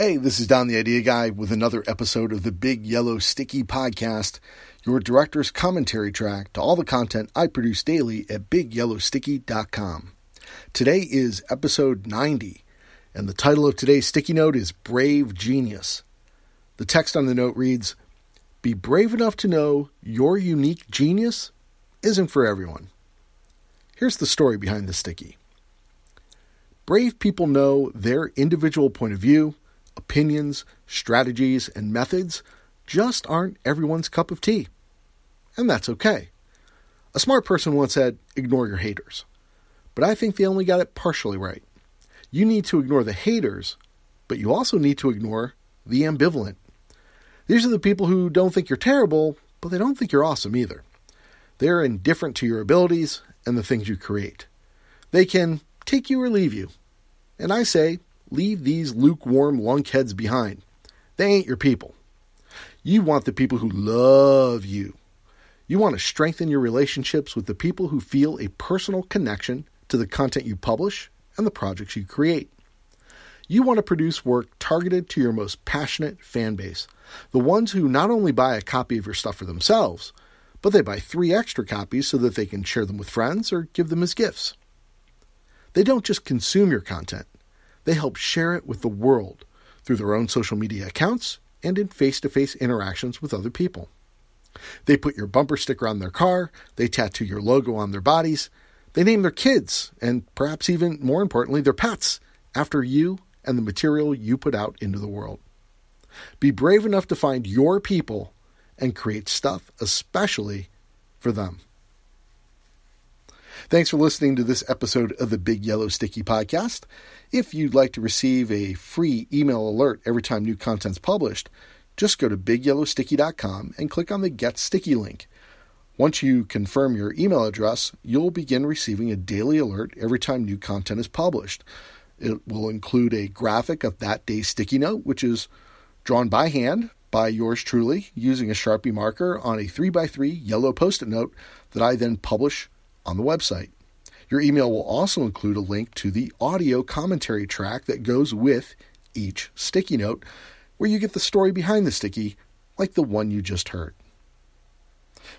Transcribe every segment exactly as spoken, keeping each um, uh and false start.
Hey, this is Don the Idea Guy with another episode of the Big Yellow Sticky Podcast, your director's commentary track to all the content I produce daily at Big Yellow Sticky dot com. Today is episode ninety, and the title of today's sticky note is Brave Genius. The text on the note reads, "Be brave enough to know your unique genius isn't for everyone." Here's the story behind the sticky. Brave people know their individual point of view, opinions, strategies, and methods just aren't everyone's cup of tea. And that's okay. A smart person once said, ignore your haters. But I think they only got it partially right. You need to ignore the haters, but you also need to ignore the ambivalent. These are the people who don't think you're terrible, but they don't think you're awesome either. They're indifferent to your abilities and the things you create. They can take you or leave you. And I say, leave these lukewarm lunkheads behind. They ain't your people. You want the people who love you. You want to strengthen your relationships with the people who feel a personal connection to the content you publish and the projects you create. You want to produce work targeted to your most passionate fan base, the ones who not only buy a copy of your stuff for themselves, but they buy three extra copies so that they can share them with friends or give them as gifts. They don't just consume your content. They help share it with the world through their own social media accounts and in face-to-face interactions with other people. They put your bumper sticker on their car, they tattoo your logo on their bodies, they name their kids, and perhaps even more importantly, their pets, after you and the material you put out into the world. Be brave enough to find your people and create stuff especially for them. Thanks for listening to this episode of the Big Yellow Sticky Podcast. If you'd like to receive a free email alert every time new content's published, just go to Big Yellow Sticky dot com and click on the Get Sticky link. Once you confirm your email address, you'll begin receiving a daily alert every time new content is published. It will include a graphic of that day's sticky note, which is drawn by hand by yours truly using a Sharpie marker on a three by three yellow post-it note that I then publish on the website. Your email will also include a link to the audio commentary track that goes with each sticky note, where you get the story behind the sticky, like the one you just heard.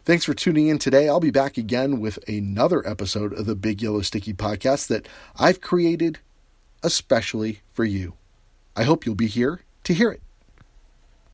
Thanks for tuning in today. I'll be back again with another episode of the Big Yellow Sticky Podcast that I've created especially for you. I hope you'll be here to hear it.